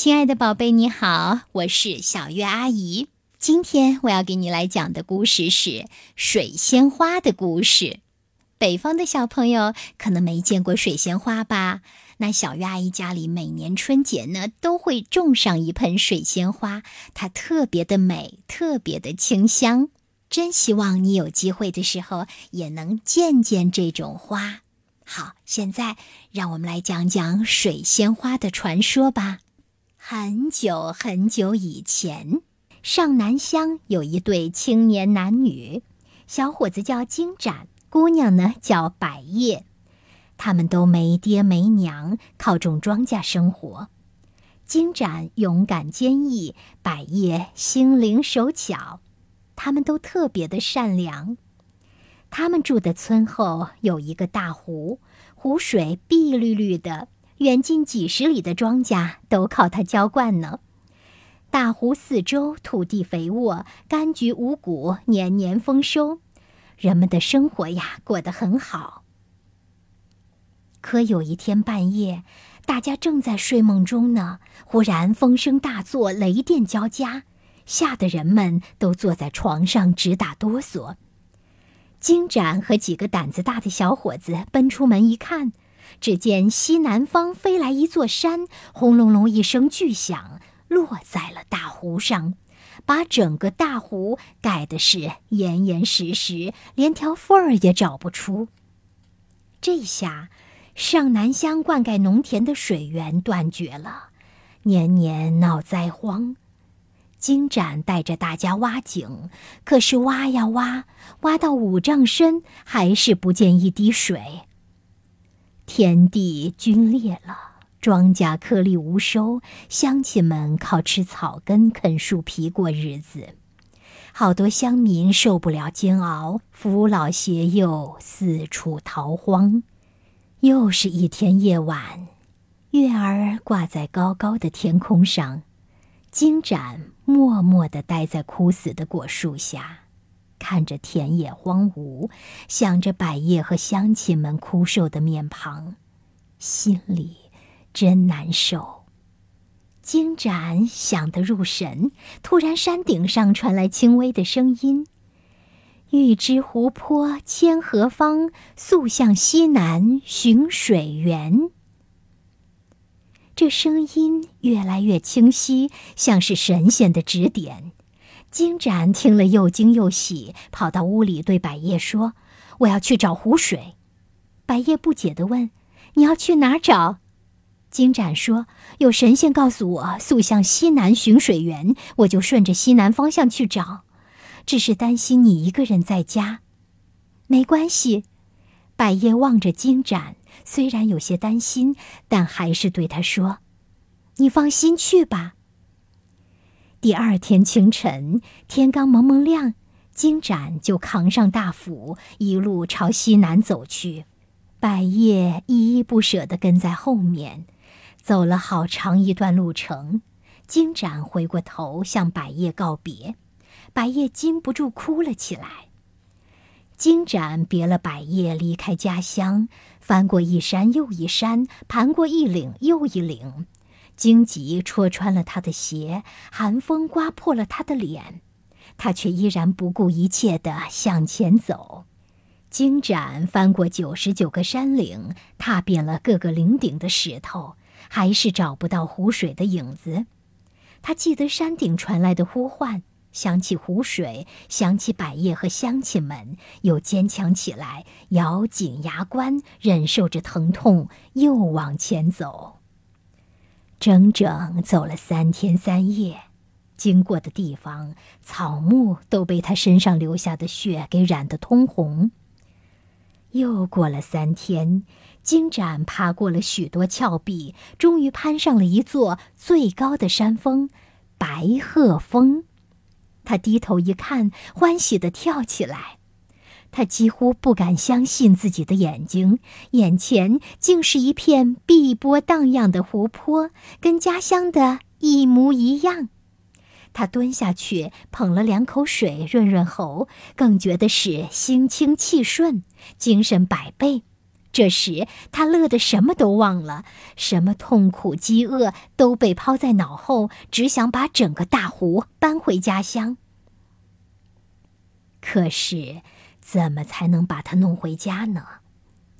亲爱的宝贝你好，我是小月阿姨。今天我要给你来讲的故事是水仙花的故事。北方的小朋友可能没见过水仙花吧？那小月阿姨家里每年春节呢都会种上一盆水仙花，它特别的美，特别的清香。真希望你有机会的时候也能见见这种花。好，现在让我们来讲讲水仙花的传说吧。很久很久以前，上南乡有一对青年男女，小伙子叫金盏，姑娘呢叫百叶。他们都没爹没娘，靠种庄稼生活。金盏勇敢坚毅，百叶心灵手巧，他们都特别的善良。他们住的村后有一个大湖，湖水碧绿绿的，远近几十里的庄稼都靠它浇灌呢。大湖四周土地肥沃，柑橘五谷年年丰收，人们的生活呀过得很好。可有一天半夜，大家正在睡梦中呢，忽然风声大作，雷电交加，吓得人们都坐在床上直打哆嗦。金盏和几个胆子大的小伙子奔出门一看，只见西南方飞来一座山，轰隆隆一声巨响，落在了大湖上，把整个大湖盖的是严严实实，连条缝儿也找不出。这下上南乡灌溉农田的水源断绝了，年年闹灾荒。金盏带着大家挖井，可是挖呀挖，挖到5丈深，还是不见一滴水。天地皲裂了，庄稼颗粒无收，乡亲们靠吃草根啃树皮过日子。好多乡民受不了煎熬，扶老携幼，四处逃荒。又是一天夜晚，月儿挂在高高的天空上，金盏默默地待在枯死的果树下，看着田野荒芜，想着百叶和乡亲们枯瘦的面庞，心里真难受。金盏想得入神，突然山顶上传来轻微的声音：“欲知湖泊千何方，速向西南寻水源。”这声音越来越清晰，像是神仙的指点。金盏听了又惊又喜，跑到屋里对百叶说：“我要去找湖水。”百叶不解地问：“你要去哪儿找？”金盏说：“有神仙告诉我，速向西南寻水源，我就顺着西南方向去找。只是担心你一个人在家。”“没关系。”百叶望着金盏，虽然有些担心，但还是对他说：“你放心去吧。”第二天清晨，天刚蒙蒙亮，金盏就扛上大斧，一路朝西南走去。百叶依依不舍地跟在后面，走了好长一段路程。金盏回过头向百叶告别，百叶禁不住哭了起来。金盏别了百叶，离开家乡，翻过一山又一山，盘过一岭又一岭。荆棘戳穿了他的鞋，寒风刮破了他的脸，他却依然不顾一切地向前走。金盏翻过99个山岭，踏遍了各个岭顶的石头，还是找不到湖水的影子。他记得山顶传来的呼唤，想起湖水，想起百叶和乡亲们，又坚强起来，咬紧牙关，忍受着疼痛，又往前走。整整走了3天3夜，经过的地方草木都被他身上流下的血给染得通红。又过了3天，金盏爬过了许多峭壁，终于攀上了一座最高的山峰——白鹤峰。他低头一看，欢喜地跳起来。他几乎不敢相信自己的眼睛，眼前竟是一片碧波荡漾的湖泊，跟家乡的一模一样。他蹲下去捧了2口水润润喉，更觉得是心清气顺，精神百倍，这时他乐得什么都忘了，什么痛苦饥饿都被抛在脑后，只想把整个大湖搬回家乡。可是怎么才能把它弄回家呢？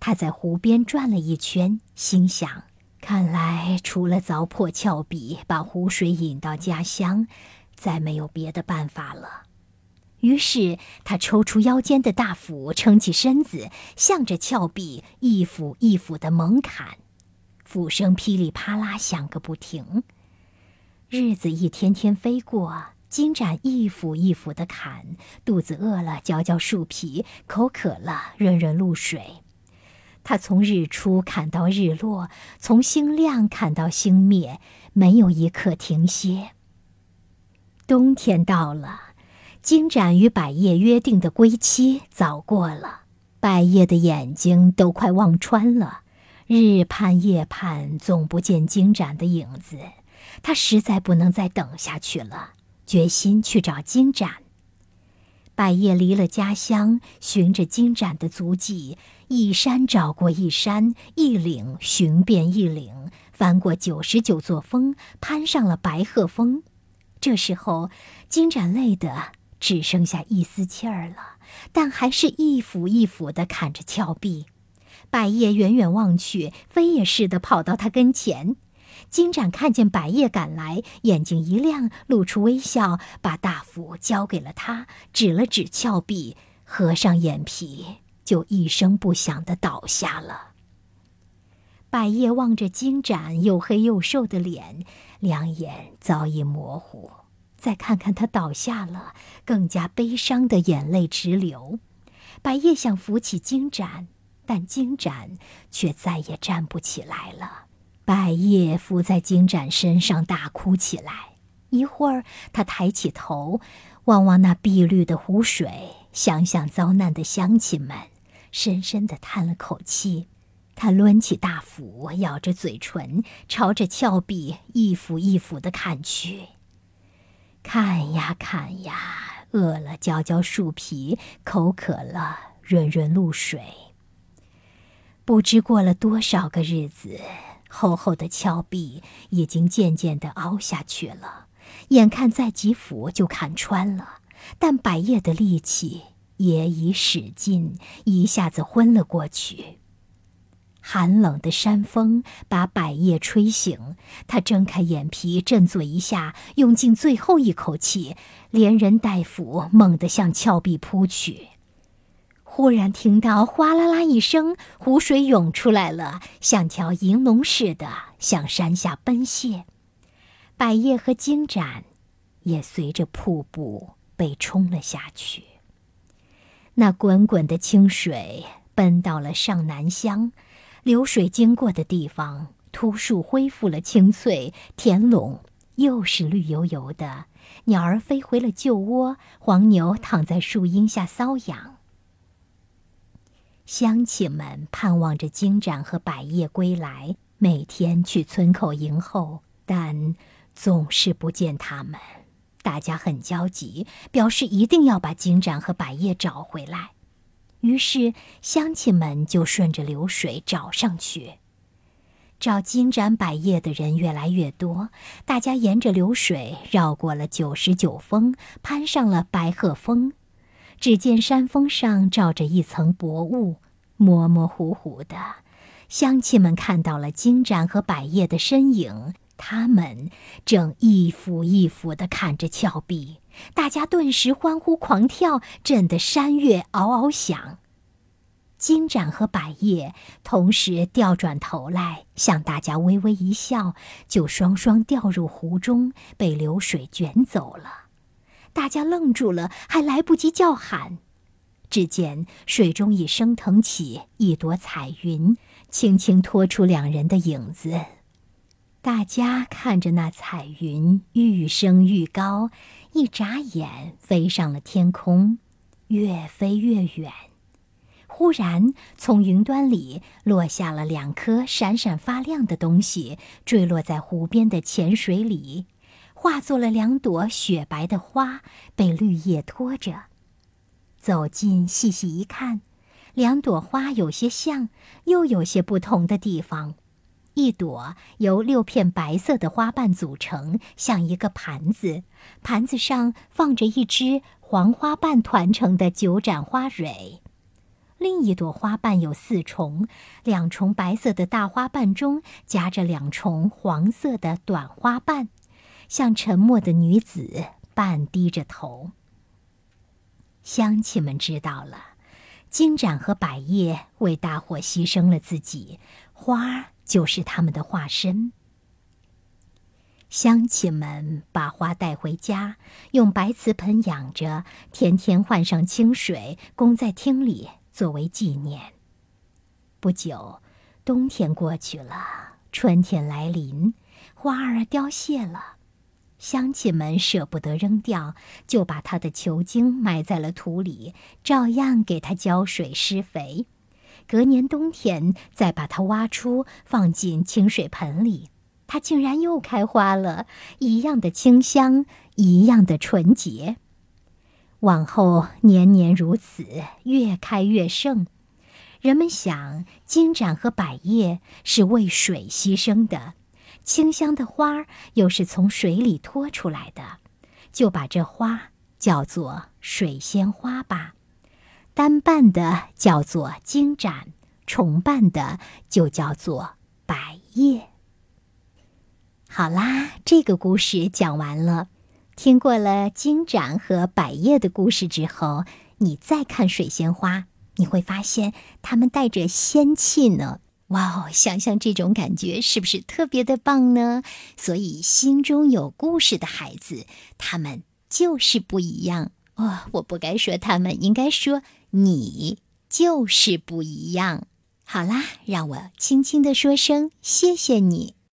他在湖边转了一圈，心想，看来除了凿破峭壁把湖水引到家乡，再没有别的办法了。于是他抽出腰间的大斧，撑起身子，向着峭壁一斧一斧地猛砍，斧声噼里啪啦响个不停。日子一天天飞过，金盏一斧一斧地砍，肚子饿了嚼嚼树皮，口渴了润润露水。他从日出砍到日落，从星亮砍到星灭，没有一刻停歇。冬天到了，金盏与百叶约定的归期早过了，百叶的眼睛都快望穿了，日盼夜盼总不见金盏的影子。他实在不能再等下去了，决心去找金盏。百叶离了家乡，循着金盏的足迹，一山找过一山，一岭寻遍一岭，翻过99座峰，攀上了白鹤峰。这时候，金盏累得只剩下一丝气儿了，但还是一斧一斧地砍着峭壁。百叶远远望去，飞也似的跑到他跟前。金盏看见百叶赶来，眼睛一亮，露出微笑，把大斧交给了他，指了指峭壁，合上眼皮，就一声不响地倒下了。百叶望着金盏又黑又瘦的脸，两眼早已模糊，再看看他倒下了，更加悲伤的眼泪直流。百叶想扶起金盏，但金盏却再也站不起来了。百叶伏在金盏身上大哭起来，一会儿他抬起头，望望那碧绿的湖水，想想遭难的乡亲们，深深地叹了口气。他抡起大斧，咬着嘴唇，朝着峭壁一斧一斧地砍去。砍呀砍呀，饿了嚼嚼树皮，口渴了润润露水。不知过了多少个日子，厚厚的峭壁已经渐渐地凹下去了，眼看再几斧就砍穿了，但百叶的力气也已使尽，一下子昏了过去。寒冷的山风把百叶吹醒，他睁开眼皮，振作一下，用尽最后一口气，连人带斧猛地向峭壁扑去。忽然听到哗啦啦一声，湖水涌出来了，像条银龙似的向山下奔泻。百叶和金盏也随着瀑布被冲了下去。那滚滚的清水奔到了上南乡，流水经过的地方，秃树恢复了青翠，田垄又是绿油油的，鸟儿飞回了旧窝，黄牛躺在树荫下搔痒。乡亲们盼望着金盏和百叶归来，每天去村口迎候，但总是不见他们。大家很焦急，表示一定要把金盏和百叶找回来。于是乡亲们就顺着流水找上去。找金盏百叶的人越来越多，大家沿着流水绕过了99峰，攀上了白鹤峰。只见山峰上罩着一层薄雾，模模糊糊的，乡亲们看到了金盏和百叶的身影，他们正一斧一斧地砍着峭壁。大家顿时欢呼狂跳，震得山岳嗷嗷响。金盏和百叶同时调转头来，向大家微微一笑，就双双掉入湖中，被流水卷走了。大家愣住了，还来不及叫喊，只见水中已升腾起一朵彩云，轻轻托出两人的影子。大家看着那彩云愈升愈高，一眨眼飞上了天空，越飞越远。忽然从云端里落下了两颗闪闪发亮的东西，坠落在湖边的浅水里，化作了两朵雪白的花，被绿叶托着。走近细细一看，两朵花有些像，又有些不同的地方。一朵由6片白色的花瓣组成，像一个盘子，盘子上放着一只黄花瓣团成的9盏花蕊。另一朵花瓣有4重，2重白色的大花瓣中夹着2重黄色的短花瓣，像沉默的女子，半低着头。乡亲们知道了，金盏和百叶为大伙牺牲了自己，花儿就是他们的化身。乡亲们把花带回家，用白瓷盆养着，天天换上清水，供在厅里作为纪念。不久，冬天过去了，春天来临，花儿凋谢了。乡亲们舍不得扔掉，就把它的球茎埋在了土里，照样给它浇水施肥。隔年冬天再把它挖出，放进清水盆里，它竟然又开花了，一样的清香，一样的纯洁。往后年年如此，越开越盛。人们想，金盏和百叶是为水牺牲的，清香的花又是从水里拖出来的，就把这花叫做水仙花吧。单瓣的叫做金盏，重瓣的就叫做百叶。好啦，这个故事讲完了。听过了金盏和百叶的故事之后，你再看水仙花，你会发现它们带着仙气呢。哇哦，想想这种感觉是不是特别的棒呢？所以心中有故事的孩子，他们就是不一样。哦，我不该说他们，应该说你就是不一样。好啦，让我轻轻地说声谢谢你。